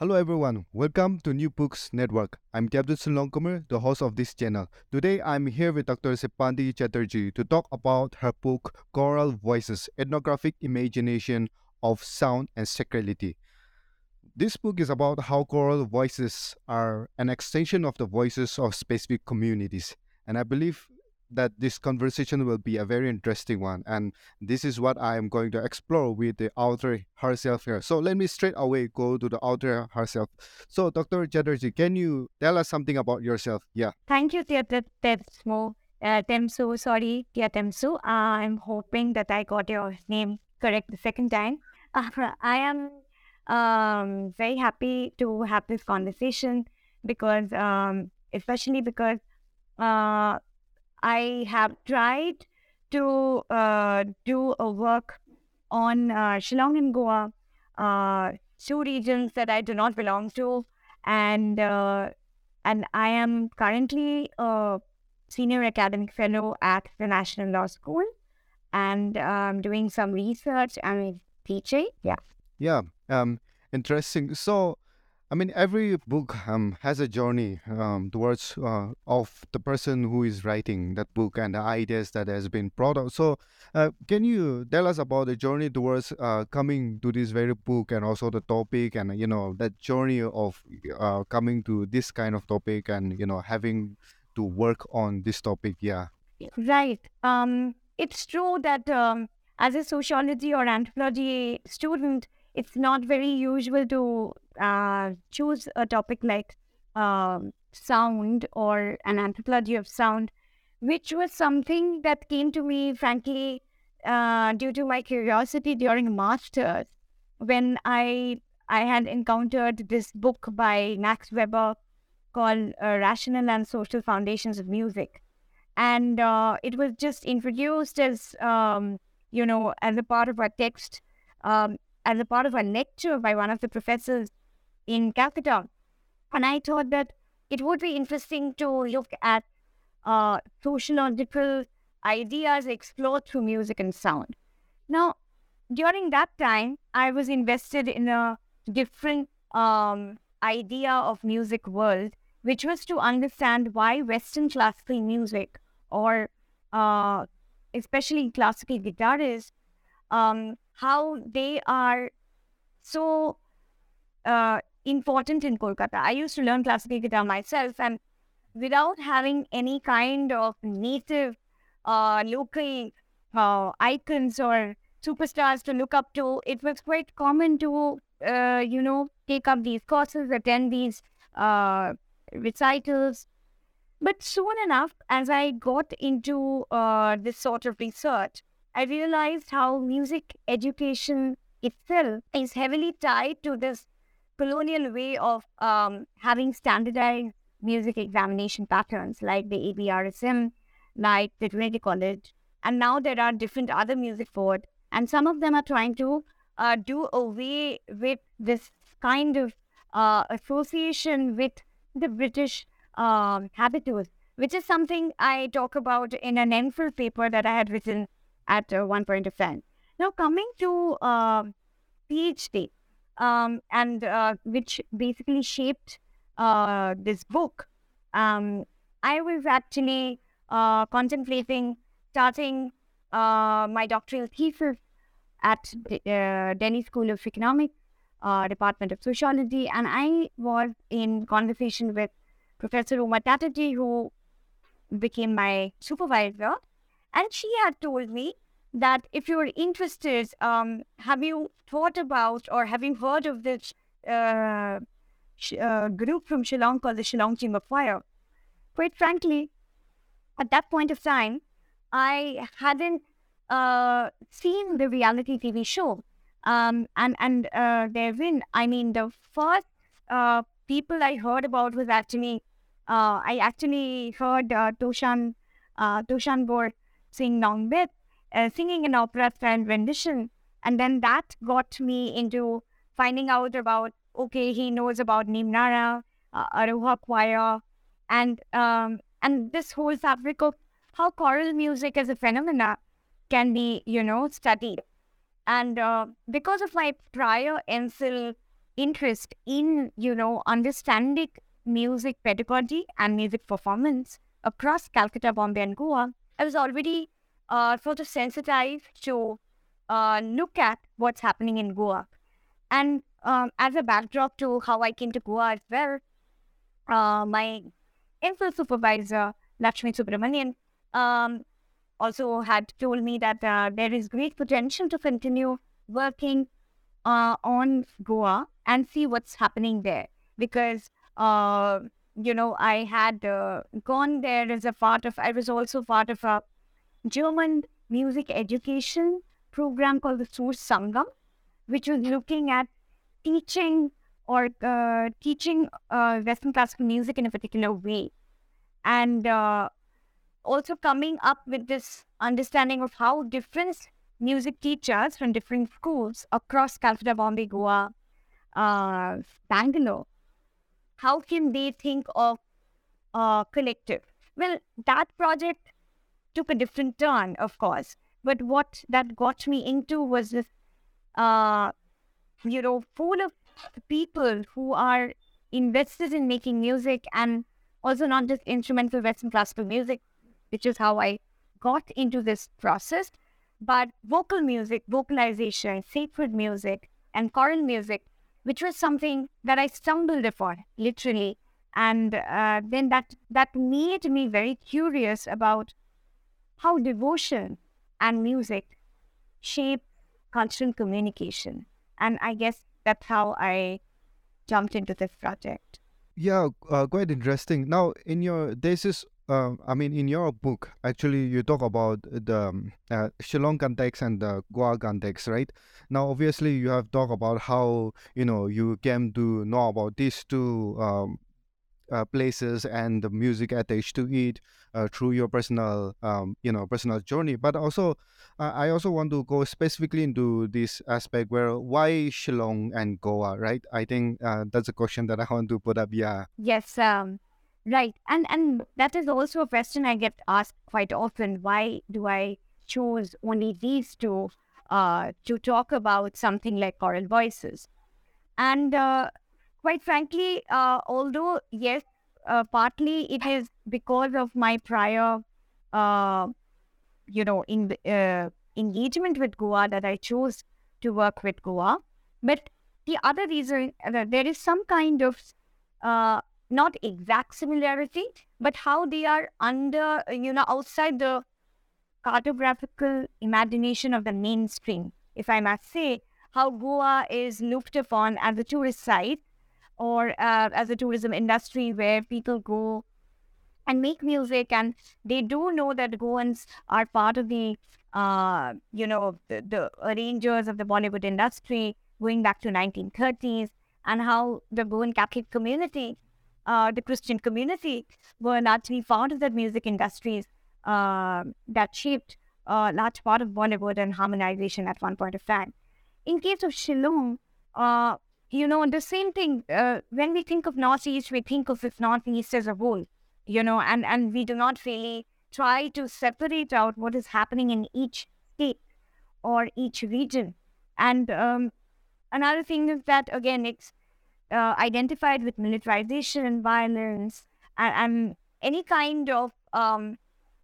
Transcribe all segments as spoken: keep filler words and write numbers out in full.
Hello everyone, welcome to New Books Network. I'm Tiatemsu Longkumer, the host of this channel. Today I'm here with Doctor Sebanti Chatterjee to talk about her book Choral Voices: Ethnographic Imagination of Sound and Sacrality. This book is about how choral voices are an extension of the voices of specific communities. And I believe that this conversation will be a very interesting one. And this is what I am going to explore with the author herself here. So let me straight away go to the author herself. So Doctor Chatterjee, can you tell us something about yourself? Yeah. Thank you, Tiatemsu. Uh, Temsu, sorry, Tiatemsu. Uh, I'm hoping that I got your name correct the second time. Uh, I am um, very happy to have this conversation because, um, especially because uh, I have tried to uh, do a work on uh, Shillong and Goa, uh, two regions that I do not belong to, and uh, and I am currently a senior academic fellow at the National Law School, and um, doing some research and teaching. Yeah, yeah, um, interesting. So, I mean, every book um, has a journey um, towards uh, of the person who is writing that book and the ideas that has been brought out. So uh, can you tell us about the journey towards uh, coming to this very book and also the topic and, you know, that journey of uh, coming to this kind of topic and, you know, having to work on this topic? Yeah. Right. Um, it's true that um, as a sociology or anthropology student, it's not very usual to uh, choose a topic like uh, sound or an anthropology of sound, which was something that came to me, frankly, uh, due to my curiosity during master's, when I I had encountered this book by Max Weber called uh, Rational and Social Foundations of Music. And uh, it was just introduced as, um, you know, as a part of our text, um, as a part of a lecture by one of the professors in Calcutta. And I thought that it would be interesting to look at uh, sociological ideas explored through music and sound. Now, during that time, I was invested in a different um, idea of music world, which was to understand why Western classical music, or uh, especially classical guitarists, um, how they are so uh, important in Kolkata. I used to learn classical guitar myself, and without having any kind of native uh, local uh, icons or superstars to look up to, it was quite common to, uh, you know, take up these courses, attend these uh, recitals. But soon enough, as I got into uh, this sort of research, I realized how music education itself is heavily tied to this colonial way of um, having standardized music examination patterns like the A B R S M, like the Trinity College. And now there are different other music boards, and some of them are trying to uh, do away with this kind of uh, association with the British uh, habitus, which is something I talk about in an Enfield paper that I had written at uh, one point of time. Now, coming to uh, PhD, um, and uh, which basically shaped uh, this book, um, I was actually uh, contemplating starting uh, my doctoral thesis at the uh, Delhi School of Economics, uh, Department of Sociology, and I was in conversation with Professor Uma Chatterjee, who became my supervisor. And she had told me that if you are interested, um, have you thought about or have you heard of this uh, sh- uh, group from Shillong called the Shillong Chamber Choir? Quite frankly, at that point of time, I hadn't uh, seen the reality T V show. Um, and and uh, Devin, I mean, the first uh, people I heard about was actually, uh, I actually heard uh, Tushan uh, Tushan Bor sing Nongbet, uh, singing an opera-style rendition. And then that got me into finding out about, okay, he knows about Nimnara, uh, Aroha Choir, and um, and this whole fabric of how choral music as a phenomena can be, you know, studied. And uh, because of my prior N S I L interest in, you know, understanding music pedagogy and music performance across Calcutta, Bombay, and Goa, I was already uh, sort of sensitized to uh, look at what's happening in Goa. And um, as a backdrop to how I came to Goa as well, uh, my N S I L supervisor, Lakshmi Subramanian, um, also had told me that uh, there is great potential to continue working uh, on Goa and see what's happening there. Because, uh, you know, I had uh, gone there as a part of, I was also part of a German music education program called the Source Sangam, which was looking at teaching or uh, teaching uh, Western classical music in a particular way. And uh, also coming up with this understanding of how different music teachers from different schools across Calcutta, Bombay, Goa, uh, Bangalore, how can they think of uh, collective? Well, that project took a different turn, of course. But what that got me into was this, uh, you know, pool of people who are invested in making music and also not just instrumental Western classical music, which is how I got into this process, but vocal music, vocalization, sacred music, and choral music, which was something that I stumbled upon, literally. And uh, then that, that made me very curious about how devotion and music shape cultural communication. And I guess that's how I jumped into this project. Yeah, uh, quite interesting. Now, in your thesis, Uh, I mean, in your book, actually, you talk about the uh, Shillong context and the Goa context, right? Now, obviously, you have talked about how, you know, you came to know about these two um, uh, places and the music attached to it uh, through your personal, um, you know, personal journey. But also, uh, I also want to go specifically into this aspect where why Shillong and Goa, right? I think uh, that's a question that I want to put up, yeah. Yes, um. Right. And and that is also a question I get asked quite often. Why do I choose only these two uh, to talk about something like Choral Voices? And uh, quite frankly, uh, although, yes, uh, partly it is because of my prior, uh, you know, in, uh, engagement with Goa that I chose to work with Goa. But the other reason, uh, there is some kind of... Uh, not exact similarity, but how they are under, you know, outside the cartographical imagination of the mainstream, if I must say, how Goa is looked upon as a tourist site or uh, as a tourism industry where people go and make music, and they do know that Goans are part of the, uh, you know, the, the arrangers of the Bollywood industry going back to nineteen thirties, and how the Goan Catholic community, Uh, the Christian community, were largely part of the music industries uh, that shaped a uh, large part of Bollywood and harmonization at one point of time. In case of Shillong, uh, you know, the same thing, uh, when we think of Northeast, we think of this Northeast as a whole, you know, and, and we do not really try to separate out what is happening in each state or each region. And um, another thing is that, again, it's Uh, identified with militarization and violence and, and any kind of um,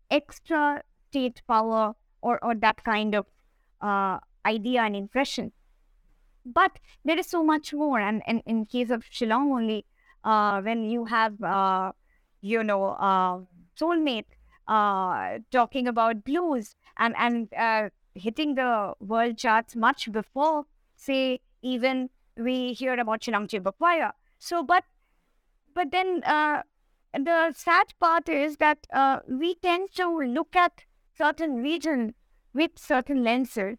extra state power or, or that kind of uh, idea and impression. But there is so much more. And, and in case of Shillong only, uh, when you have, uh, you know, uh, soulmate uh, talking about blues and, and uh, hitting the world charts much before, say, even we hear about Shillong Chamber Choir. So, but but then uh, the sad part is that uh, we tend to look at certain region with certain lenses,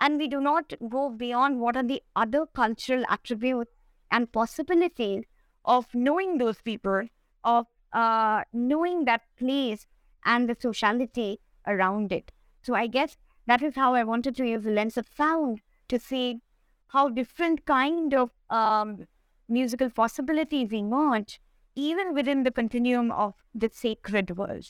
and we do not go beyond what are the other cultural attributes and possibilities of knowing those people, of uh, knowing that place and the sociality around it. So I guess that is how I wanted to use the lens of sound to see how different kind of um, musical possibilities emerge, even within the continuum of the sacred world.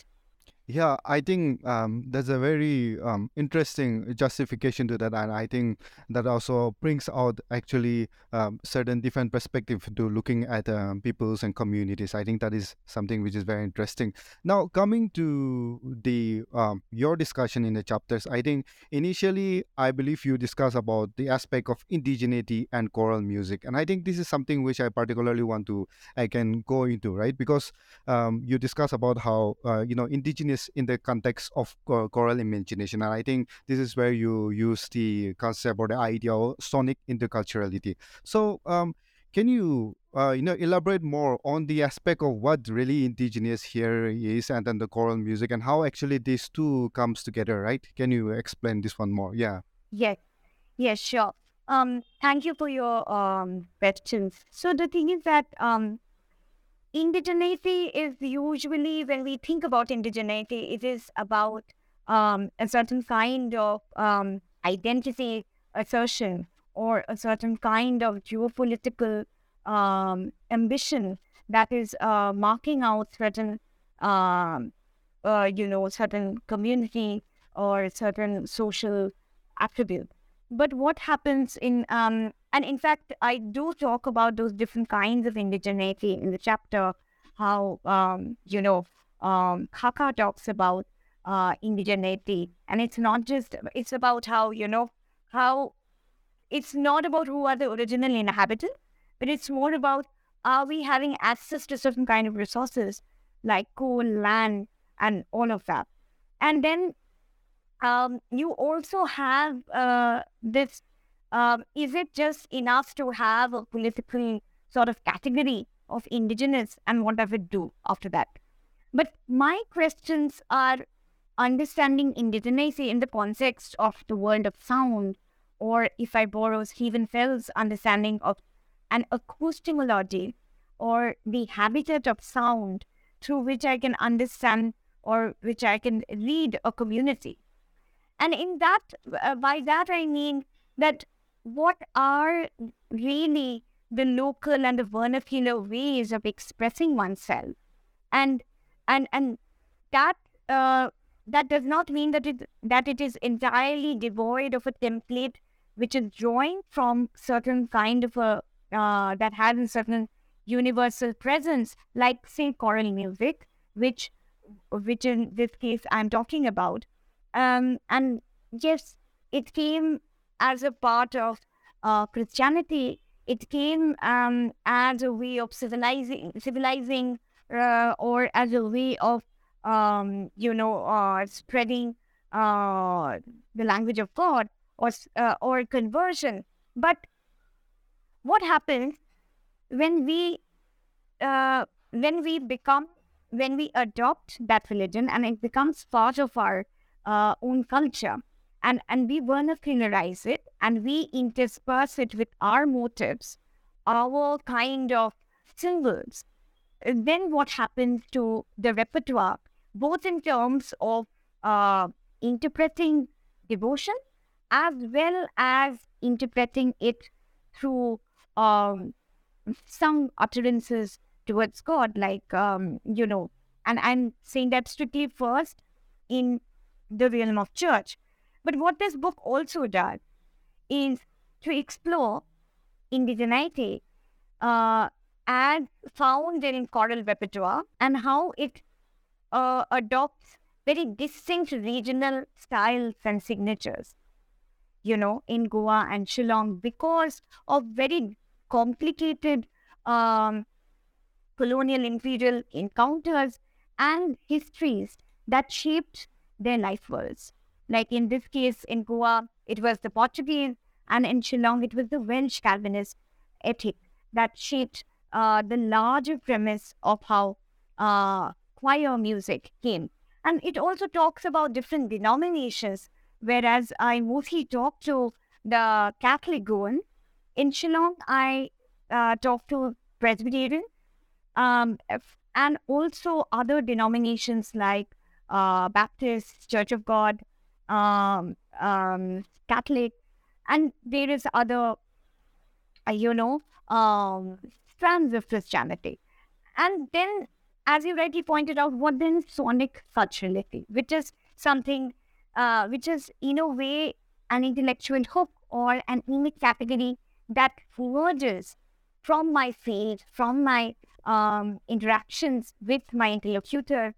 Yeah, I think um, there's a very um, interesting justification to that, and I think that also brings out actually um, certain different perspective to looking at um, peoples and communities. I think that is something which is very interesting. Now, coming to the um, your discussion in the chapters, I think initially I believe you discuss about the aspect of indigeneity and choral music, and I think this is something which I particularly want to I can go into, right? Because um, you discuss about how uh, you know indigenous in the context of choral imagination, and I think this is where you use the concept or the idea of sonic interculturality. So um, can you uh, you know elaborate more on the aspect of what really indigenous here is, and then the choral music, and how actually these two comes together, right? Can you explain this one more? Yeah. Yeah. Yeah, sure. Um, thank you for your um, questions. So the thing is that um, indigeneity is usually, when we think about indigeneity, it is about um, a certain kind of um, identity assertion or a certain kind of geopolitical um, ambition that is uh, marking out certain, um, uh, you know, certain community or certain social attribute. But what happens in, um, and in fact, I do talk about those different kinds of indigeneity in the chapter, how, um, you know, um, Khaka talks about uh, indigeneity. And it's not just, it's about how, you know, how it's not about who are the original inhabitants, but it's more about, are we having access to certain kind of resources like coal, land, and all of that. And then Um, you also have uh, this, um, is it just enough to have a political sort of category of indigenous, and what does it do after that? But my questions are understanding indigeneity in the context of the world of sound, or if I borrow Stephen Fell's understanding of an acousticology, or the habitat of sound through which I can understand or which I can lead a community. And in that, uh, by that I mean that what are really the local and the vernacular ways of expressing oneself, and and and that uh, that does not mean that it that it is entirely devoid of a template which is drawing from certain kind of a uh, that has a certain universal presence, like say choral music, which which in this case I'm talking about. Um, and yes, it came as a part of uh, Christianity. It came um, as a way of civilizing, civilizing, uh, or as a way of, um, you know, uh, spreading uh, the language of God, or uh, or conversion. But what happens when we uh, when we become when we adopt that religion and it becomes part of our Uh, own culture, and, and we vernacularize it, and we intersperse it with our motives, our kind of symbols, and then what happens to the repertoire, both in terms of uh, interpreting devotion as well as interpreting it through um, some utterances towards God, like, um, you know, and I'm saying that strictly first in the realm of church. But what this book also does is to explore indigeneity uh, as found in choral repertoire, and how it uh, adopts very distinct regional styles and signatures, you know, in Goa and Shillong, because of very complicated um, colonial imperial encounters and histories that shaped their life worlds. Like in this case, in Goa, it was the Portuguese, and in Shillong, it was the Welsh Calvinist ethic that shaped uh, the larger premise of how uh, choir music came. And it also talks about different denominations Whereas I mostly talk to the Catholic Goan. In Shillong, I uh, talk to Presbyterian um, and also other denominations like uh, Baptist, Church of God, um, um, Catholic, and various other, uh, you know, um, strands of Christianity. And then, as you rightly pointed out, what then is sonic culturality, which is something uh, which is in a way an intellectual hook or an image category that emerges from my field, from my um, interactions with my interlocutor,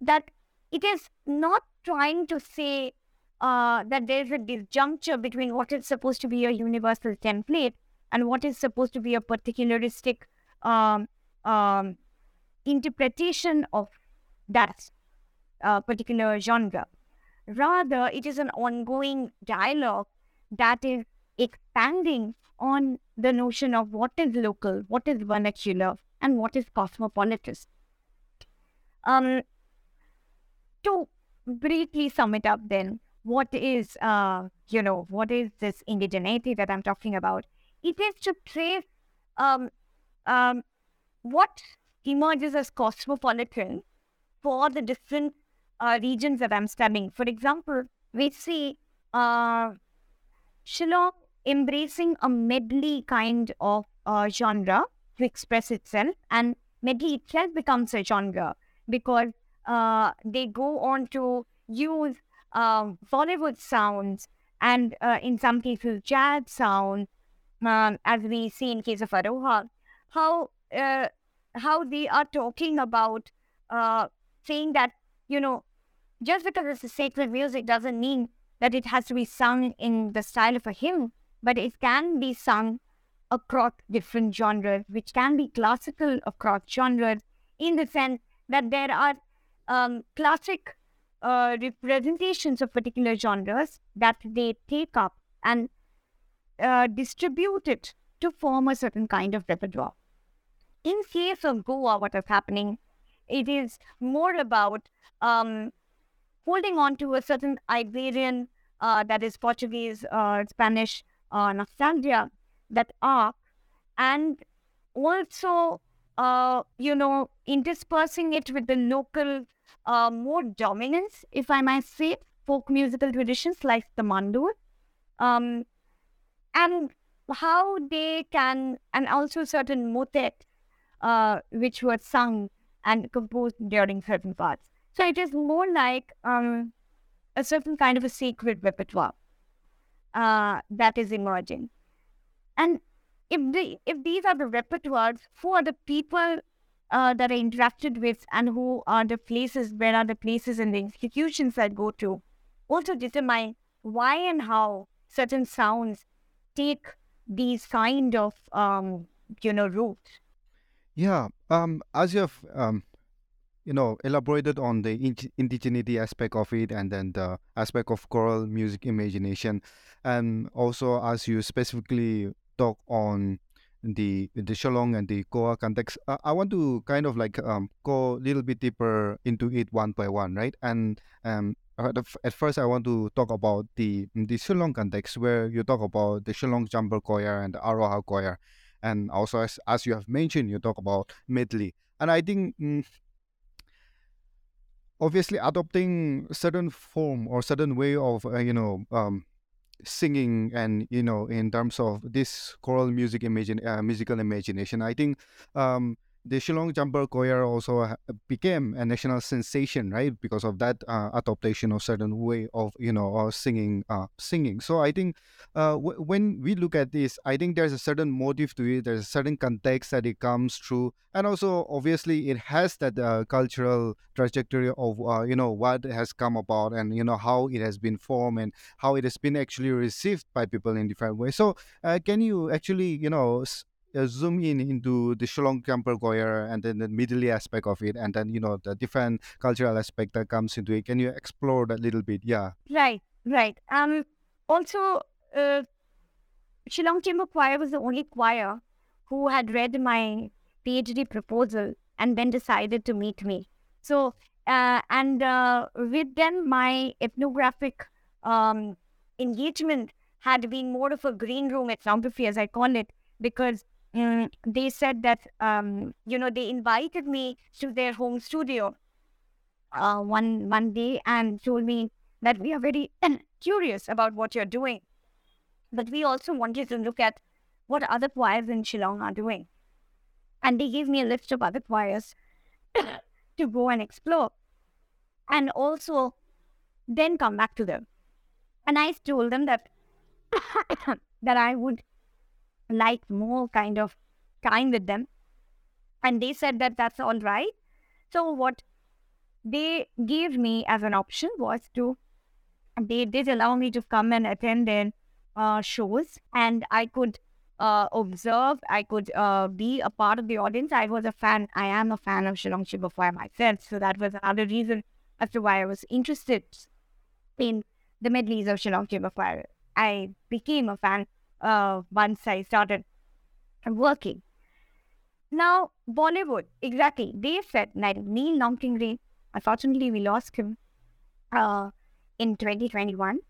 that it is not trying to say uh, that there is a disjuncture between what is supposed to be a universal template and what is supposed to be a particularistic um, um, interpretation of that uh, particular genre. Rather, it is an ongoing dialogue that is expanding on the notion of what is local, what is vernacular, and what is cosmopolitan. Um, to briefly sum it up then, what is, uh, you know, what is this indigeneity that I'm talking about? It is to trace um, um, what emerges as cosmopolitan for the different uh, regions that I'm studying. For example, we see uh, Shillong embracing a medley kind of uh, genre to express itself, and medley itself becomes a genre because uh, they go on to use uh, Bollywood sounds and uh, in some cases jazz sound, um, as we see in case of Aroha, how uh, how they are talking about uh, saying that, you know, just because it's a sacred music doesn't mean that it has to be sung in the style of a hymn, but it can be sung across different genres, which can be classical across genres, in the sense that there are um, classic uh, representations of particular genres that they take up and uh, distribute it to form a certain kind of repertoire. In case of Goa, what is happening, it is more about um, holding on to a certain Iberian, uh, that is Portuguese, uh, Spanish, uh, nostalgia, that arc, and also, uh, you know, interspersing it with the local, uh, more dominance, if I might say, folk musical traditions like the Mandur, um, and how they can, and also certain motet, Uh, which were sung and composed during certain parts. So it is more like um, a certain kind of a sacred repertoire uh, that is emerging. And if the, if these are the repertoires, who are the people uh, that I interacted with, and who are the places, where are the places and the institutions I go to, also determine why and how certain sounds take these kind of, um, you know, roots. Yeah, um, as you have, um, you know, elaborated on the ind- indigeneity aspect of it, and then the aspect of choral music imagination, and also as you specifically talk on the the Shillong and the Goa context, uh, I want to kind of like um, go a little bit deeper into it one by one, right? And um, at first, I want to talk about the the Shillong context, where you talk about the Shillong Jambal Choir and the Aroha Choir. And also, as, as you have mentioned, you talk about medley. And I think, mm, obviously, adopting certain form or certain way of, uh, you know, um, singing and, you know, in terms of this choral music, imagine, uh, musical imagination, I think um, the Shillong Chamber Choir also ha- became a national sensation, right? Because of that uh, adaptation of certain way of, you know, uh, singing. Uh, singing. So I think uh, w- when we look at this, I think there's a certain motive to it. There's a certain context that it comes through. And also, obviously, it has that uh, cultural trajectory of, uh, you know, what has come about and, you know, how it has been formed and how it has been actually received by people in different ways. So uh, can you actually, you know, s- Uh, zoom in into the Shillong Chamber Choir and then the medley aspect of it, and then, you know, the different cultural aspect that comes into it. Can you explore that a little bit? Yeah. Right, right. Um. Also, uh, Shillong Chamber Choir was the only choir who had read my PhD proposal and then decided to meet me. So, uh, and uh, with them, my ethnographic um, engagement had been more of a green room ethnography, as I call it, because um, they said that, um, you know, they invited me to their home studio uh, one, one day and told me that we are very curious about what you're doing, but we also wanted to look at what other choirs in Shillong are doing. And they gave me a list of other choirs to go and explore and also then come back to them. And I told them that that I would like more kind of time with them. And they said that that's all right. So what they gave me as an option was to, they did allow me to come and attend their uh, shows, and I could uh, observe, I could uh, be a part of the audience. I was a fan, I am a fan of Shillong Chamber Choir myself. So that was another reason as to why I was interested in the medleys of Shillong Chamber Choir. I became a fan uh, once I started working. Now, Bollywood, exactly. They said that Neil Nongkinrih, unfortunately, we lost him uh, in twenty twenty-one.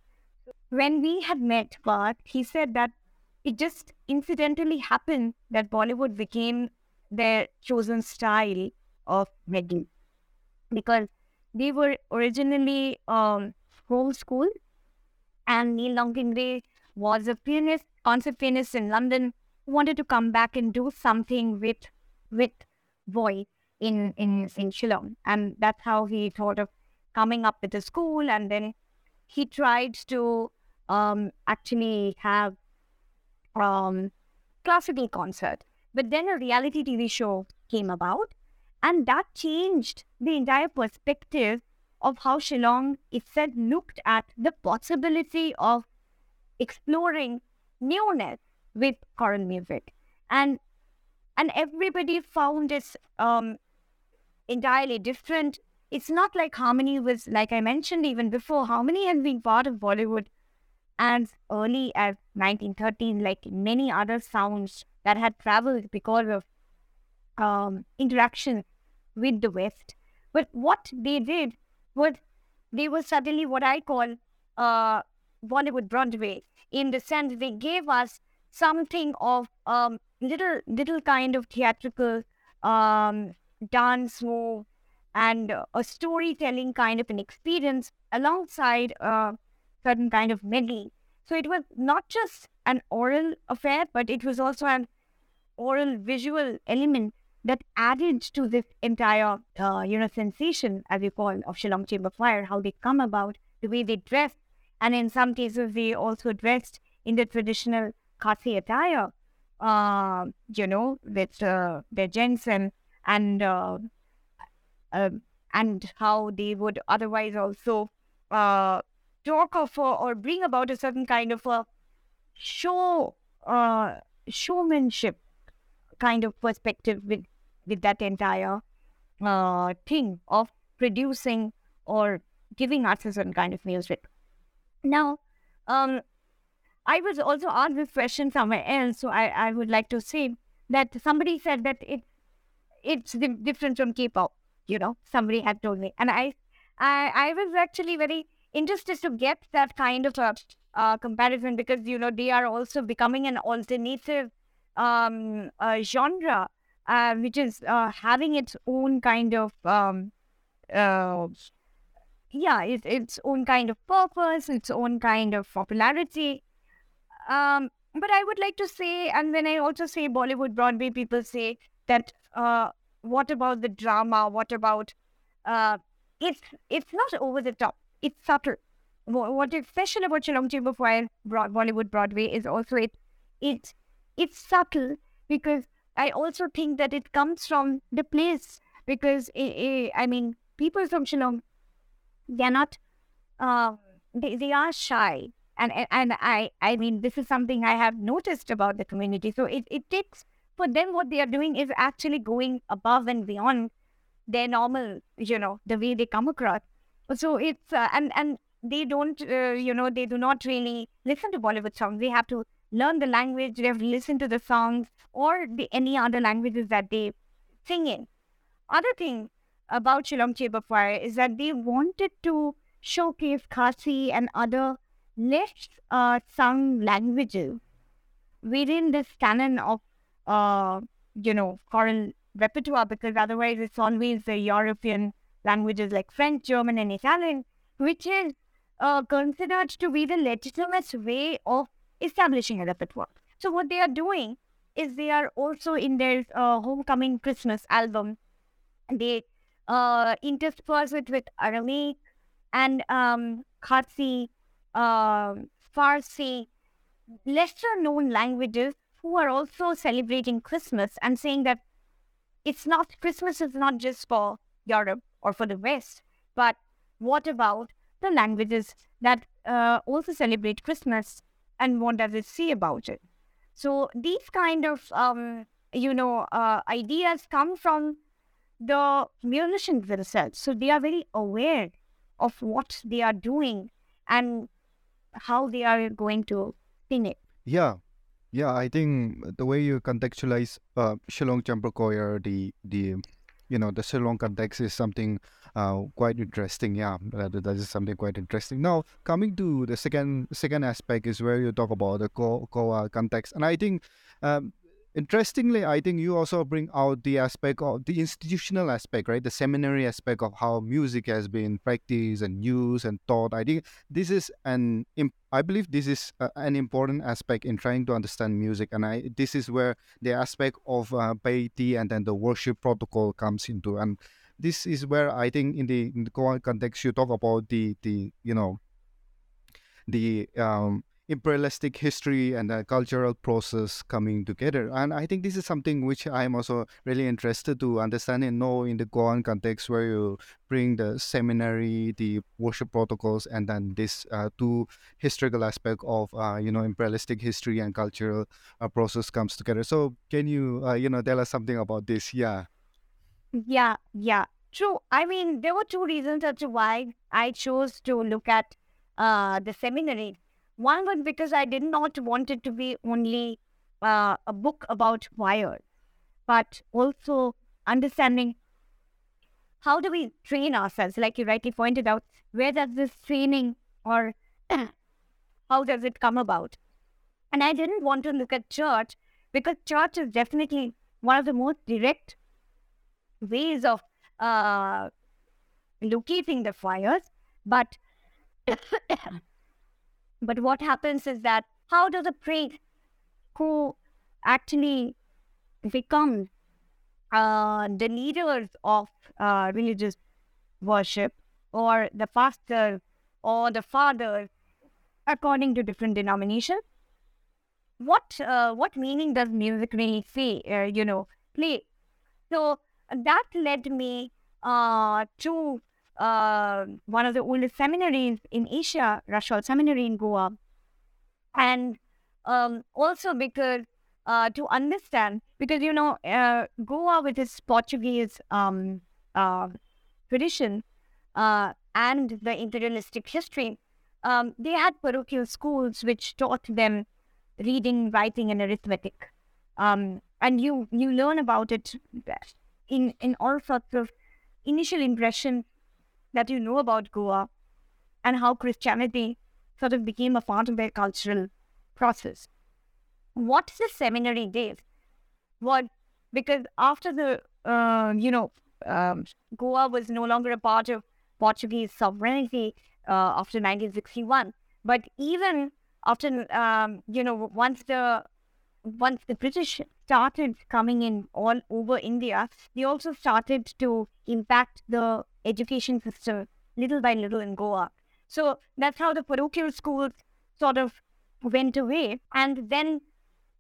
When we had met, but he said that it just incidentally happened that Bollywood became their chosen style of medley, because they were originally um, homeschooled, and Neil Nongkinrih was a pianist, concert pianist in London, who wanted to come back and do something with with voice in, in, in Shillong. And that's how he thought of coming up with a school. And then he tried to um, actually have um, classical concert. But then a reality T V show came about, and that changed the entire perspective of how Shillong itself looked at the possibility of exploring newness with choral music. And and everybody found it um, entirely different. It's not like harmony was, like I mentioned even before, harmony has been part of Bollywood as early as nineteen thirteen, like many other sounds that had traveled because of um, interaction with the West. But what they did was they were suddenly what I call uh, Bollywood Broadway, in the sense they gave us something of um, little little kind of theatrical um, dance move and uh, a storytelling kind of an experience alongside a certain kind of medley. So it was not just an oral affair, but it was also an oral visual element that added to this entire, uh, you know, sensation, as you call, of Shillong Chamber Choir, how they come about, the way they dress. And in some cases, they also dressed in the traditional Khasi attire, uh, you know, with uh, their gents and, and, uh, uh, and how they would otherwise also uh, talk of uh, or bring about a certain kind of a show, uh, showmanship kind of perspective with with that entire uh, thing of producing or giving us a certain kind of music. Now, um, I was also asked this question somewhere else, so I, I would like to say that somebody said that it it's different from K-pop, you know, somebody had told me. And I I, I was actually very interested to get that kind of a, uh, comparison, because, you know, they are also becoming an alternative um uh, genre uh, which is uh, having its own kind of um uh, yeah it, its own kind of purpose, its own kind of popularity, um but I would like to say, and when I also say Bollywood Broadway, people say that uh what about the drama, what about uh it's it's not over the top, it's subtle. What is special about Shillong Chamber Choir Broad, Bollywood Broadway is also it it's It's subtle, because I also think that it comes from the place, because it, it, I mean, people from Shillong, they're not, uh, they, they are shy. And, and, and I, I mean, this is something I have noticed about the community. So it, it takes, for them, what they are doing is actually going above and beyond their normal, you know, the way they come across. So it's, uh, and, and they don't, uh, you know, they do not really listen to Bollywood songs. They have to learn the language, they have to listen to the songs or the, any other languages that they sing in. Other thing about Shillong Chamber Choir is that they wanted to showcase Khasi and other less uh, sung languages within this canon of, uh, you know, choral repertoire, because otherwise it's always the European languages like French, German, and Italian, which is uh, considered to be the legitimate way of establishing a repertoire. So what they are doing is they are also in their uh, Homecoming Christmas album, they uh, intersperse it with Aramaic and um, Khasi, uh, Farsi, lesser known languages who are also celebrating Christmas and saying that it's not, Christmas is not just for Europe or for the West, but what about the languages that uh, also celebrate Christmas and what does it say about it? So these kind of, um, you know, uh, ideas come from the musicians themselves. So they are very aware of what they are doing and how they are going to sing it. Yeah. Yeah, I think the way you contextualize uh, Shillong Chamber Choir, the, the, you know, the Shillong context is something uh, quite interesting. Yeah, that, that is something quite interesting. Now, coming to the second second aspect is where you talk about the Goa context. And I think, um, interestingly, I think you also bring out the aspect of the institutional aspect, right? The seminary aspect of how music has been practiced and used and taught. I think this is an, I believe this is a, an important aspect in trying to understand music. And I, this is where the aspect of uh, Beiti and then the worship protocol comes into. And this is where I think in the, in the Goa context, you talk about the, the you know, the... Um, imperialistic history and the cultural process coming together. And I think this is something which I'm also really interested to understand and know in the Goan context, where you bring the seminary, the worship protocols, and then this uh, two historical aspect of, uh, you know, imperialistic history and cultural uh, process comes together. So can you, uh, you know, tell us something about this? Yeah. Yeah, yeah. True. I mean, there were two reasons as to why I chose to look at uh, the seminary. One was because I did not want it to be only uh, a book about choir, but also understanding how do we train ourselves, like you rightly pointed out, where does this training or how does it come about? And I didn't want to look at church, because church is definitely one of the most direct ways of uh, locating the choirs, but... But what happens is that how do the priests who actually become uh, the leaders of uh, religious worship, or the pastor or the father, according to different denominations, what uh, what meaning does music really say, uh, you know, play? So that led me uh, to... Uh, one of the oldest seminaries in Asia, Marshall Seminary in Goa. And um, also because uh, to understand, because, you know, uh, Goa with its Portuguese um, uh, tradition uh, and the imperialistic history, um, they had parochial schools which taught them reading, writing, and arithmetic. Um, and you you learn about it in, in all sorts of initial impressions that you know about Goa and how Christianity sort of became a part of their cultural process. What the seminary did was, because after the, uh, you know, um, Goa was no longer a part of Portuguese sovereignty uh, after nineteen sixty-one, but even after, um, you know, once the once the British started coming in all over India, they also started to impact the education system little by little in Goa. So that's how the parochial schools sort of went away. And then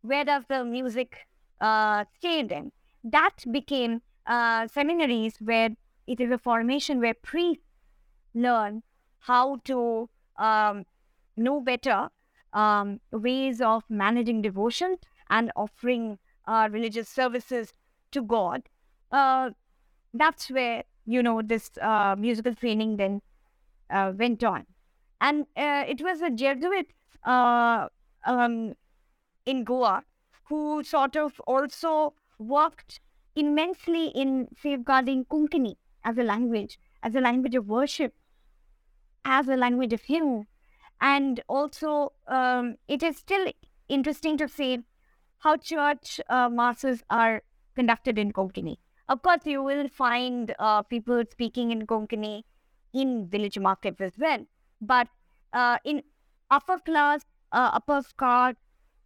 where does the music uh, stay then? That became uh, seminaries, where it is a formation where priests learn how to um, know better um, ways of managing devotion and offering uh, religious services to God. Uh, that's where you know, this uh, musical training then uh, went on. And uh, it was the Jesuits uh, um, in Goa who sort of also worked immensely in safeguarding Konkani as a language, as a language of worship as a language of hymn. And also, um, it is still interesting to see how church uh, masses are conducted in Konkani. Of course, you will find uh, people speaking in Konkani in village markets as well. But uh, in upper class, uh, upper caste,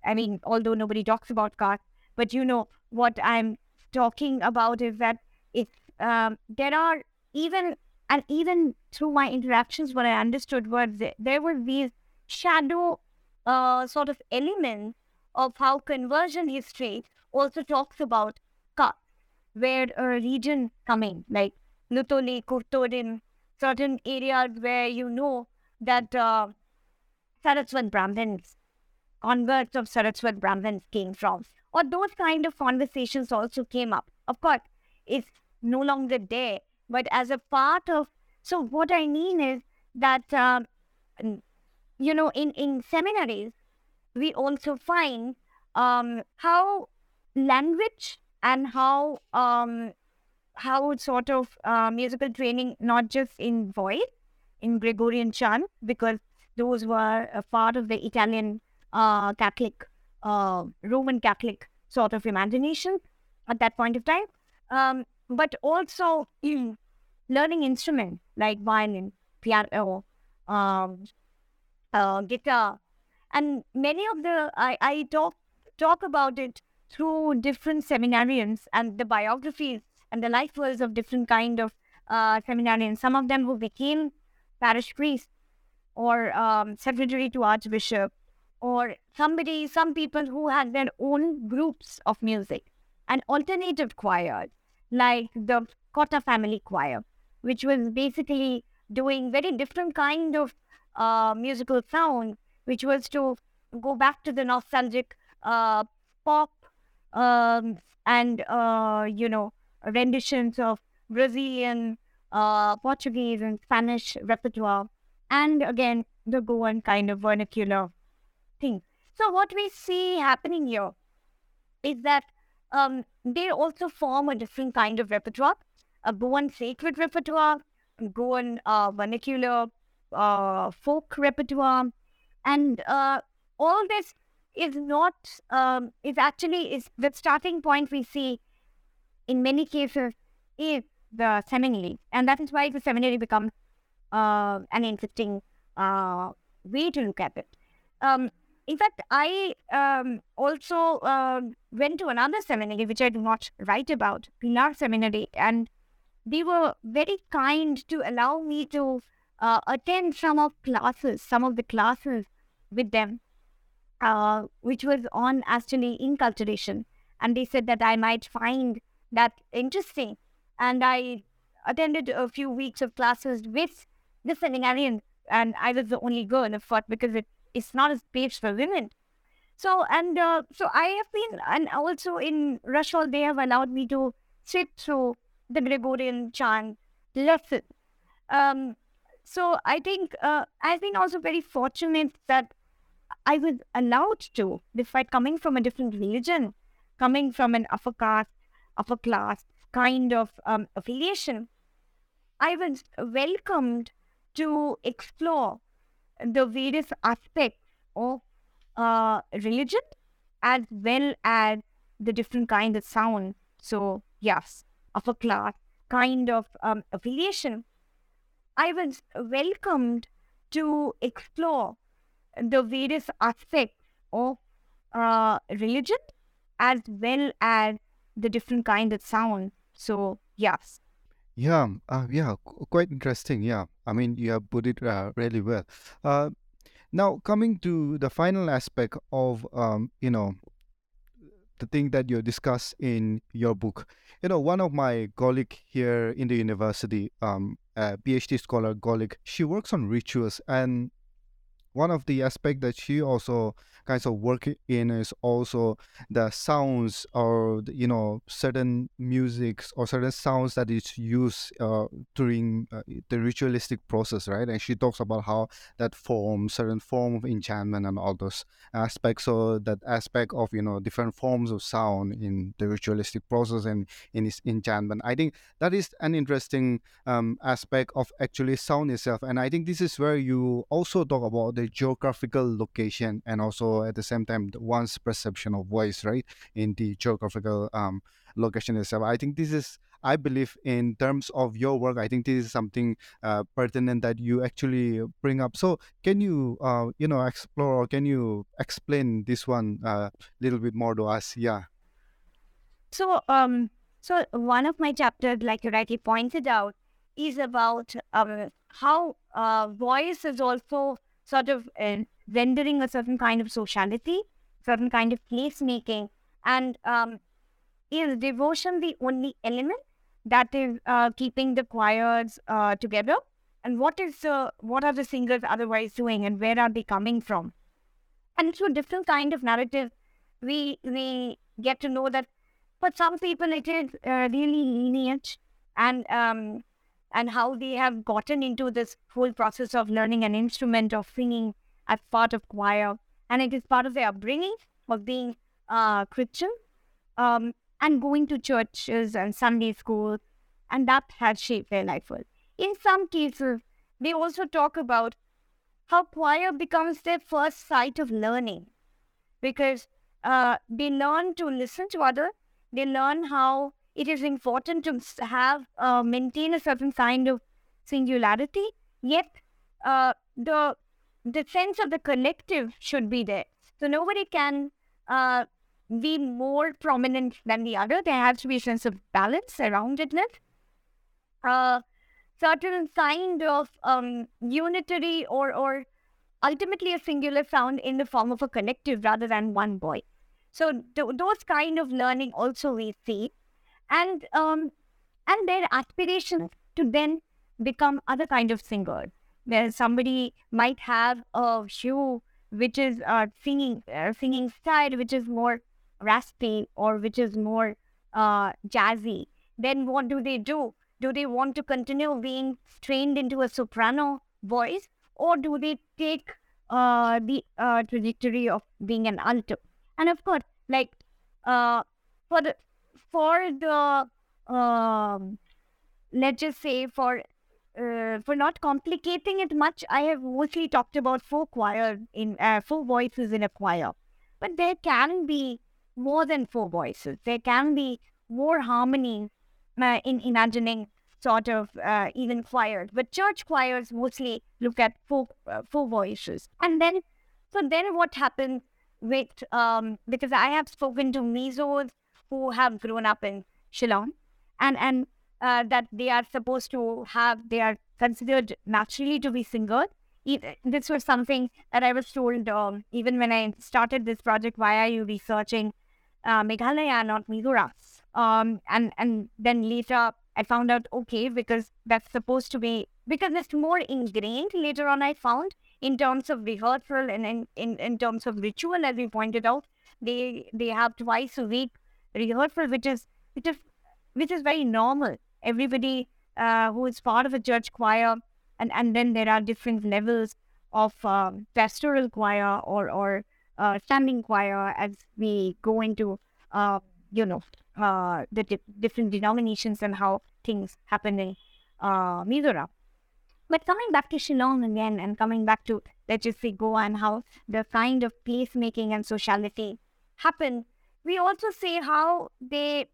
I mean, although nobody talks about caste, but you know what I'm talking about is that if um, there are even, and even through my interactions, what I understood was that there were these shadow uh, sort of elements of how conversion history also talks about caste, where a region coming, like Lutoli, Kurtorin, certain areas where you know that uh, Saraswat Brahmins, converts of Saraswat Brahmins came from, or those kind of conversations also came up. Of course, it's no longer there, but as a part of, so what I mean is that, um, you know, in, in seminaries, we also find um, how language and how um, how sort of uh, musical training, not just in voice, in Gregorian chant, because those were a part of the Italian uh, Catholic, uh, Roman Catholic sort of imagination at that point of time. Um, but also in learning instruments like violin, piano, um, uh, guitar. And many of the, I, I talk talk about it through different seminarians and the biographies and the life worlds of different kind of uh, seminarians. Some of them who became parish priests or um, secretary to archbishop, or somebody, some people who had their own groups of music and alternative choirs, like the Kotta family choir, which was basically doing very different kind of uh, musical sound, which was to go back to the nostalgic uh, pop um, and, uh, you know, renditions of Brazilian, uh, Portuguese and Spanish repertoire, and again, the Goan kind of vernacular thing. So what we see happening here is that um, they also form a different kind of repertoire, a Goan sacred repertoire, Goan uh, vernacular uh, folk repertoire, and uh, all this is not, um, is actually, is the starting point we see in many cases is the seminary. And that is why the seminary becomes uh, an interesting uh, way to look at it. Um, in fact, I um, also uh, went to another seminary, which I do not write about, Pilar Seminary, and they were very kind to allow me to uh, attend some of classes, some of the classes with them, uh, which was on actually inculturation. And they said that I might find that interesting. And I attended a few weeks of classes with the seminarians, and I was the only girl, of course, because it, it's not a space for women. So, and uh, so I have been, and also in Russia, they have allowed me to sit through the Gregorian chant lesson. Um, so I think uh, I've been also very fortunate that I was allowed to, despite coming from a different religion, coming from an upper caste, upper class kind of um, affiliation, I was welcomed to explore the various aspects of uh, religion as well as the different kinds of sound. So yes, upper class kind of um, affiliation. I was welcomed to explore the various aspects of uh, religion as well as the different kind of sound. So, yes. Yeah, uh, yeah, quite interesting. Yeah, I mean, you have put it uh, really well. Uh, now, coming to the final aspect of, um, you know, the thing that you discuss in your book. You know, one of my colleagues here in the university, um, a PhD scholar colleague, she works on rituals, and One of the aspects that she also kind of work in is also the sounds, or, you know, certain musics or certain sounds that is used uh, during uh, the ritualistic process, right? And she talks about how that form, certain form of enchantment and all those aspects. So that aspect of, you know, different forms of sound in the ritualistic process and in its enchantment. I think that is an interesting um, aspect of actually sound itself. And I think this is where you also talk about the geographical location and also at the same time one's perception of voice, right, in the geographical um, location itself. I think this is, I believe, in terms of your work, I think this is something uh, pertinent that you actually bring up. So can you, uh, you know, explore or can you explain this one a uh, little bit more to us? Yeah. So, um, so one of my chapters, like you rightly pointed out, is about um, how uh, voice is also sort of uh, rendering a certain kind of sociality, certain kind of placemaking, and um, is devotion the only element that is uh, keeping the choirs uh, together? And what is the, what are the singers otherwise doing, and where are they coming from? And through different kind of narratives, we we get to know that for some people it is uh, really lineage and um, and how they have gotten into this whole process of learning an instrument, of singing as part of choir, and it is part of their upbringing of being uh, Christian um, and going to churches and Sunday schools, and that has shaped their life. In some cases, they also talk about how choir becomes their first site of learning, because uh, they learn to listen to others, they learn how it is important to have uh, maintain a certain kind of singularity, yet uh, the the sense of the collective should be there. So nobody can uh, be more prominent than the other. There has to be a sense of balance, surroundedness, uh, certain kind of um, unitary or or ultimately a singular sound in the form of a collective rather than one voice. So th- those kind of learning also we see, and um, and their aspirations to then become other kind of singers. Where somebody might have a shoe which is uh, singing uh, singing style, which is more raspy or which is more uh, jazzy. Then what do they do? Do they want to continue being trained into a soprano voice, or do they take uh, the uh, trajectory of being an alto? And of course, like uh, for the for the uh, let's just say for. Uh, for not complicating it much, I have mostly talked about four choir in uh, four voices in a choir, but there can be more than four voices. There can be more harmony uh, in imagining sort of uh, even choirs. But church choirs mostly look at four uh, four voices, and then so then what happens with um, because I have spoken to Mizos who have grown up in Shillong, and and. Uh, that they are supposed to have, they are considered naturally to be singers. This was something that I was told um, even when I started this project, why are you researching uh, Meghalaya, not Mizoram? Um, and, and then later I found out, okay, because that's supposed to be, because it's more ingrained later on I found in terms of rehearsal and in, in, in terms of ritual, as we pointed out, they they have twice a week rehearsal, which is which is, which is very normal. Everybody uh, who is part of a church choir, and, and then there are different levels of uh, pastoral choir or or uh, standing choir as we go into uh, you know uh, the di- different denominations and how things happen in uh, Mizoram. But coming back to Shillong again, and coming back to let's just say Goa and how the kind of placemaking and sociality happen, we also see how they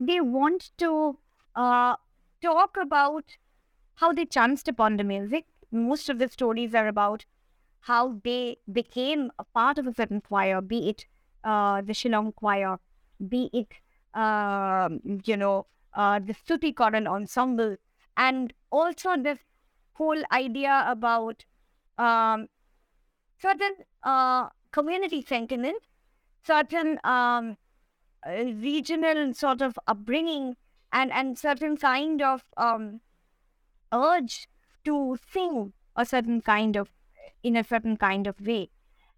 they want to. Uh, talk about how they chanced upon the music. Most of the stories are about how they became a part of a certain choir, be it uh, the Shillong Choir, be it, uh, you know, uh, the Stuti Choral Ensemble, and also this whole idea about um, certain uh, community sentiment, certain um, regional sort of upbringing, And and certain kind of um, urge to sing a certain kind of in a certain kind of way.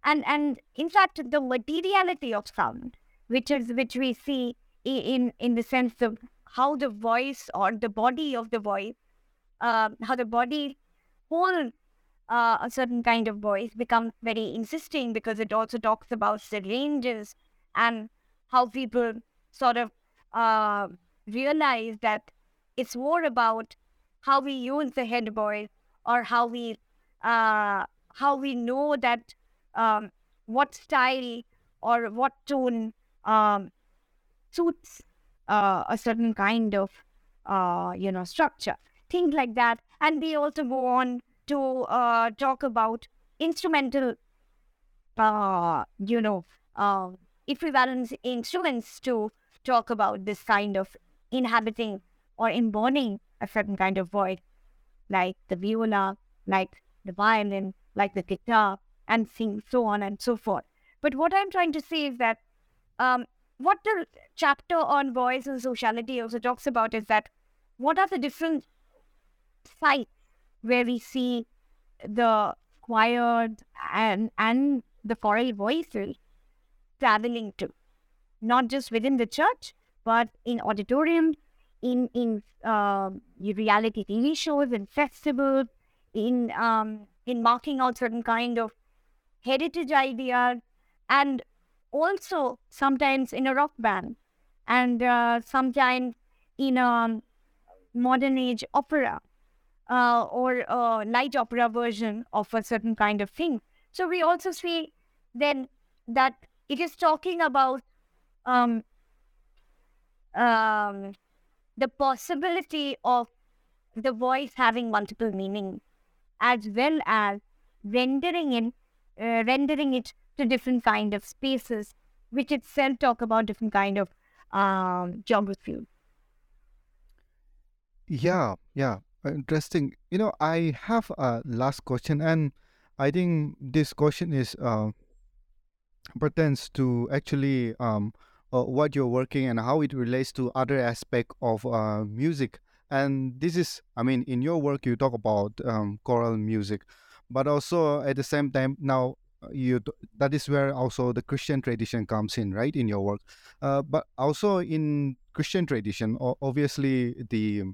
And and in fact, the materiality of sound, which is which we see in, in the sense of how the voice or the body of the voice, uh, how the body holds uh, a certain kind of voice becomes very interesting, because it also talks about the ranges and how people sort of uh, realize that it's more about how we use the head voice, or how we uh, how we know that um, what style or what tone um, suits uh, a certain kind of uh, you know structure, things like that. And they also go on to uh, talk about instrumental uh, you know uh, equivalent instruments to talk about this kind of inhabiting or embodying a certain kind of voice, like the viola, like the violin, like the guitar, and things, so on and so forth. But what I'm trying to say is that um, what the chapter on voice and sociality also talks about is that what are the different sites where we see the choir and, and the choral voices traveling to, not just within the church, but in auditoriums, in in uh, reality T V shows and festivals, in um, in marking out certain kind of heritage ideas, and also sometimes in a rock band, and uh, sometimes in a modern age opera uh, or a light opera version of a certain kind of thing. So we also see then that it is talking about um, um, the possibility of the voice having multiple meanings, as well as rendering it, uh, rendering it to different kind of spaces, which itself talk about different kind of um, geography. Yeah, yeah, interesting. You know, I have a last question, and I think this question is uh, pertains to actually um, Uh, what you're working and how it relates to other aspect of uh, music. And this is, I mean, in your work, you talk about um, choral music, but also at the same time now, you that is where also the Christian tradition comes in, right, in your work. Uh, but also in Christian tradition, obviously the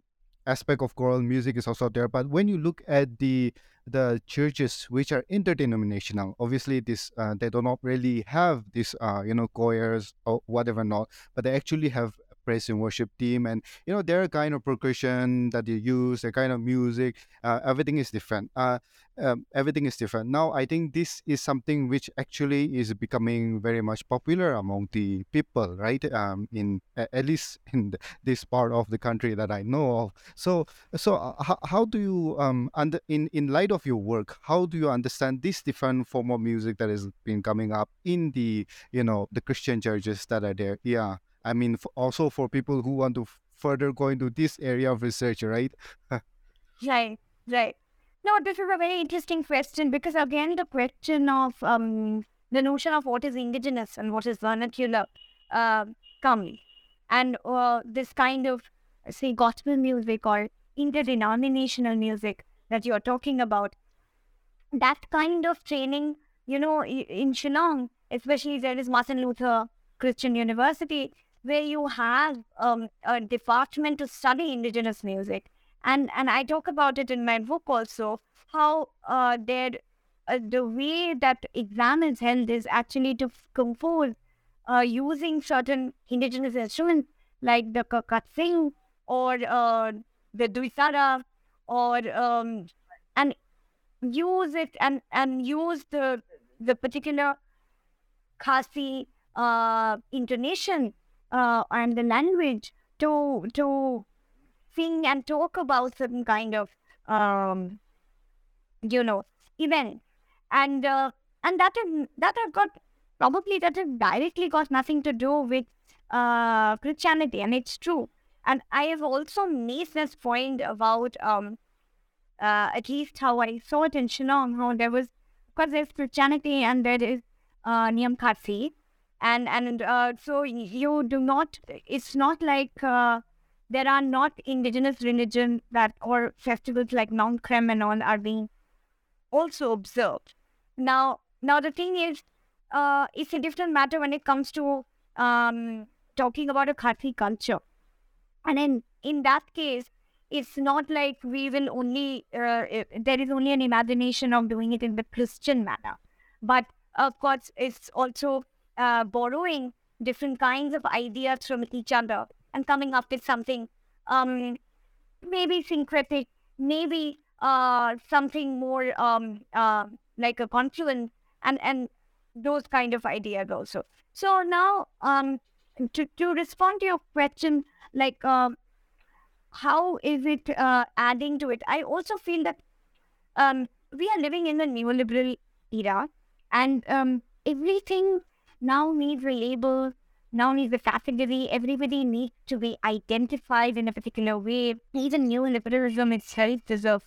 aspect of choral music is also there. But when you look at the the churches which are interdenominational, obviously this uh, they do not really have this uh, you know choirs or whatever not, but they actually have praise and worship team, and you know their kind of percussion that they use, their kind of music, uh, everything is different. Uh, um, everything is different. Now I think this is something which actually is becoming very much popular among the people, right? Um, in at least in this part of the country that I know of. So so uh, how, how do you um under in in light of your work, how do you understand this different form of music that has been coming up in the you know the Christian churches that are there? Yeah. I mean, for also for people who want to f- further go into this area of research, right? right, right. No, this is a very interesting question, because again, the question of um, the notion of what is indigenous and what is vernacular uh, comes. And uh, this kind of, say, gospel music or interdenominational music that you're talking about, that kind of training, you know, in Shillong, especially there is Martin Luther Christian University, where you have um, a department to study indigenous music. And and I talk about it in my book also, how uh, there, uh, the way that exam is held is actually to compose uh, using certain indigenous instruments like the Khasi or uh, the Duitara, or um, and use it and, and use the, the particular Khasi uh, intonation Uh, and the language to to sing and talk about some kind of um, you know event, and uh, and that is that have got probably that has directly got nothing to do with uh, Christianity, and it's true. And I have also made this point about um, uh, at least how I saw it in Shillong, how there was, because there's Christianity and there is uh, Niyam Khasi. And and uh, so you do not, it's not like uh, there are not indigenous religion that, or festivals like Nongkrem and all are being also observed. Now, now the thing is, uh, it's a different matter when it comes to um, talking about a Khasi culture. And in, in that case, it's not like we will only, uh, there is only an imagination of doing it in the Christian manner. But of course, it's also uh, borrowing different kinds of ideas from each other and coming up with something um, maybe syncretic, maybe uh, something more um, uh, like a confluence, and, and those kind of ideas also. So now, um, to, to respond to your question, like um, how is it uh, adding to it? I also feel that um, we are living in a neoliberal era, and um, everything now needs a label, now needs a category, everybody needs to be identified in a particular way. Even neoliberalism itself is a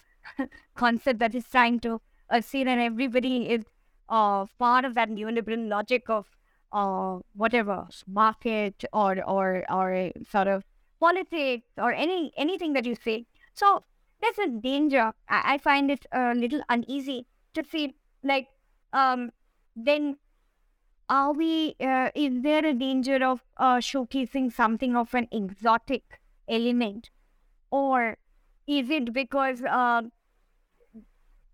concept that is trying to assume that everybody is uh, part of that neoliberal logic of uh, whatever, market or, or, or sort of politics or any anything that you say. So there's a danger. I, I find it a little uneasy to see, like, um, then are we, uh, is there a danger of uh, showcasing something of an exotic element? Or is it because, uh,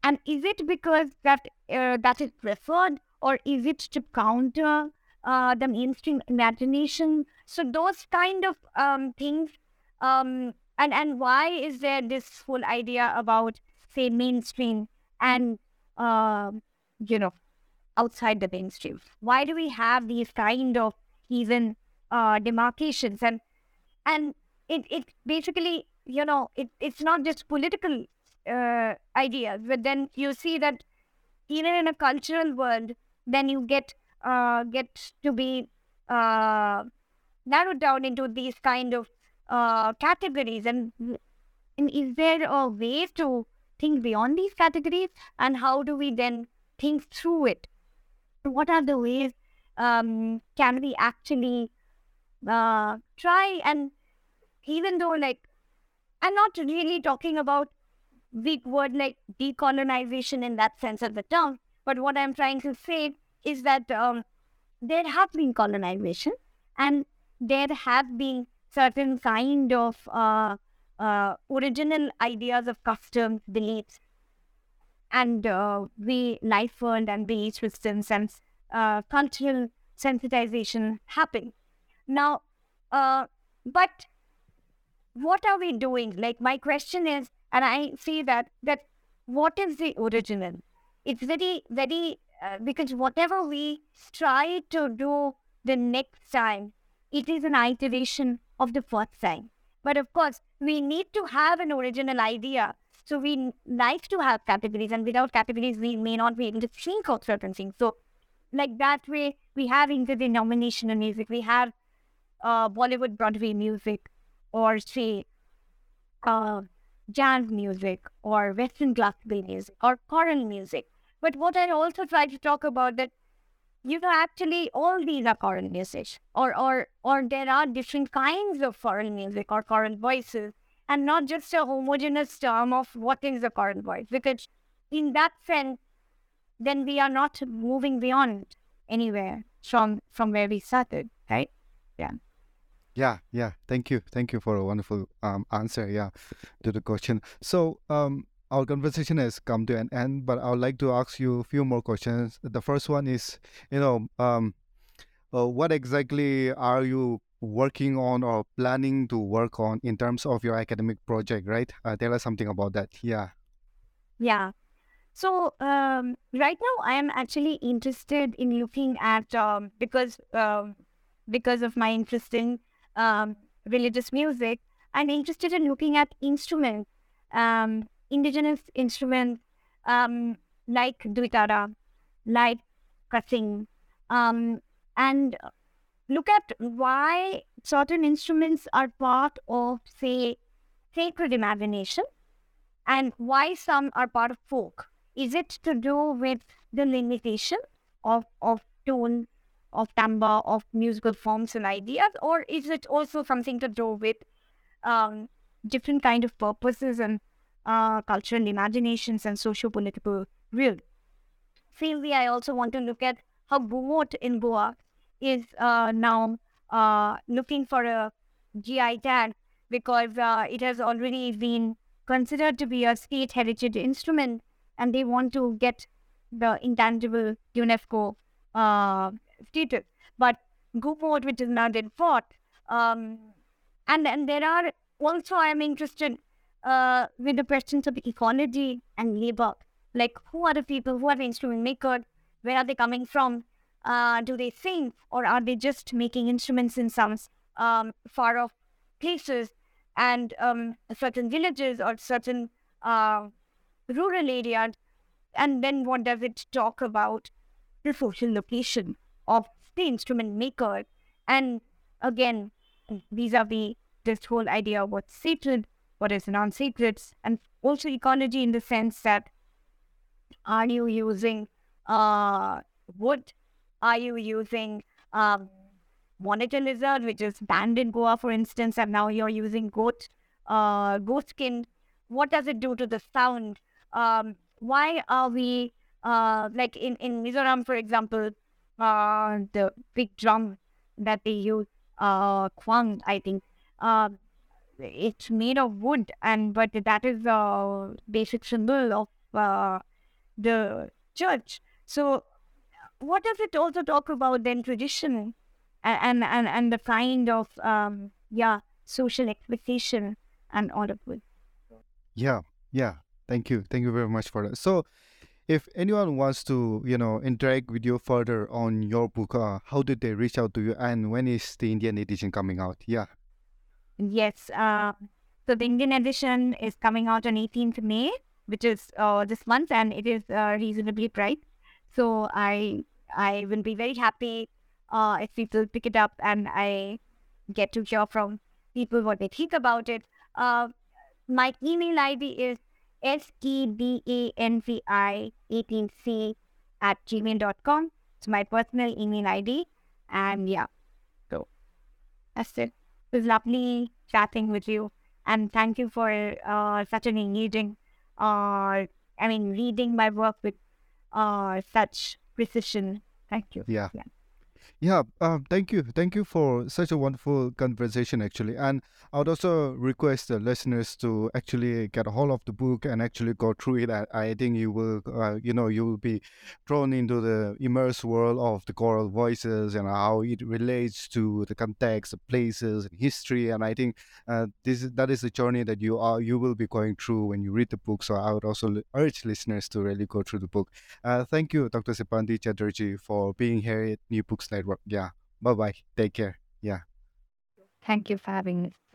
and is it because that uh, that is preferred, or is it to counter uh, the mainstream imagination? So those kind of um, things, um, and, and why is there this whole idea about, say, mainstream and, uh, you know, outside the mainstream? Why do we have these kind of even uh, demarcations? And and it, it basically, you know, it, it's not just political uh, ideas, but then you see that even in a cultural world, then you get uh, get to be uh, narrowed down into these kind of uh, categories. And, and is there a way to think beyond these categories? And how do we then think through it? What are the ways um, can we actually uh, try? And even though, like, I'm not really talking about big word like decolonization in that sense of the term, but what I'm trying to say is that um, there have been colonization, and there have been certain kind of uh, uh, original ideas of customs, beliefs, and uh, we life earned and belief systems and uh, cultural sensitization happen. Now, uh, but what are we doing? Like, my question is, and I see that, that what is the original? It's very, very, uh, because whatever we try to do the next time, it is an iteration of the first time. But of course, we need to have an original idea. So we like to have categories, and without categories, we may not be able to think of certain things. So like that way, we have interdenominational music. We have uh, Bollywood Broadway music, or say uh, jazz music, or Western classical music, or choral music. But what I also try to talk about that, you know, actually all these are choral music, or, or, or there are different kinds of choral music or choral voices, and not just a homogeneous term of what is the choral voice. Because in that sense, then we are not moving beyond anywhere from from where we started, right? Yeah. Yeah, yeah. Thank you. Thank you for a wonderful um, answer, yeah, to the question. So um, our conversation has come to an end, but I would like to ask you a few more questions. The first one is, you know, um, uh, what exactly are you working on or planning to work on in terms of your academic project, right? Uh, tell us something about that. Yeah. Yeah. So um, right now I am actually interested in looking at, um, because um, because of my interest in um, religious music, I'm interested in looking at instruments, um, indigenous instruments, um, like Duitara, like Khasi, um, and look at why certain instruments are part of, say, sacred imagination, and why some are part of folk. Is it to do with the limitation of, of tone, of timbre, of musical forms and ideas, or is it also something to do with um, different kind of purposes and uh, cultural imaginations and socio-political will? Similarly, I also want to look at how Bumot in Goa is uh, now uh, looking for a G I tag because uh, it has already been considered to be a state heritage instrument, and they want to get the intangible UNESCO uh, status. But Bumot, which is now in Fort, um, and, and there are also, I am interested uh, with the questions of ecology and labor. Like, who are the people, who are the instrument makers, where are they coming from, uh, do they sing, or are they just making instruments in some um, far off places and um, certain villages or certain uh, rural areas, and then what does it talk about the social location of the instrument maker, and again, vis-a-vis this whole idea of what's sacred, what is non-sacred, and also ecology in the sense that are you using uh, wood? Are you using um, monitor lizard, which is banned in Goa, for instance, and now you're using goat, uh, goat skin? What does it do to the sound? Um, why are we, uh, like in, in Mizoram, for example, uh, the big drum that they use, uh, kwang, I think, uh, it's made of wood, and but that is a basic symbol of uh, the church. So what does it also talk about then tradition and and, and the kind of um, yeah social expectation and all of it? Yeah, yeah. Thank you. Thank you very much for that. So if anyone wants to, you know, interact with you further on your book, uh, how did they reach out to you, and when is the Indian edition coming out? Yeah. Yes. Uh, so the Indian edition is coming out on eighteenth of May. Which is uh, this month, and it is uh, reasonably priced. So I I will be very happy uh, if people pick it up, and I get to hear from people what they think about it. Uh, my email I D is sebanti eighteen c at gmail dot com. It's my personal email I D. And yeah, so that's it. It was lovely chatting with you. And thank you for uh, such an engaging or uh, I mean reading my work with uh, such precision. Thank you. Yeah. Yeah. Yeah. Uh, thank you. Thank you for such a wonderful conversation, actually. And I would also request the listeners to actually get a hold of the book and actually go through it. I, I think you will, uh, you know, you will be thrown into the immersed world of the choral voices and how it relates to the context, the places, and history. And I think uh, this is, that is the journey that you are, you will be going through when you read the book. So I would also urge listeners to really go through the book. Uh, thank you, Doctor Sebanti Chatterjee, for being here at New Books Network. Yeah. Bye-bye. Take care. Yeah. Thank you for having me.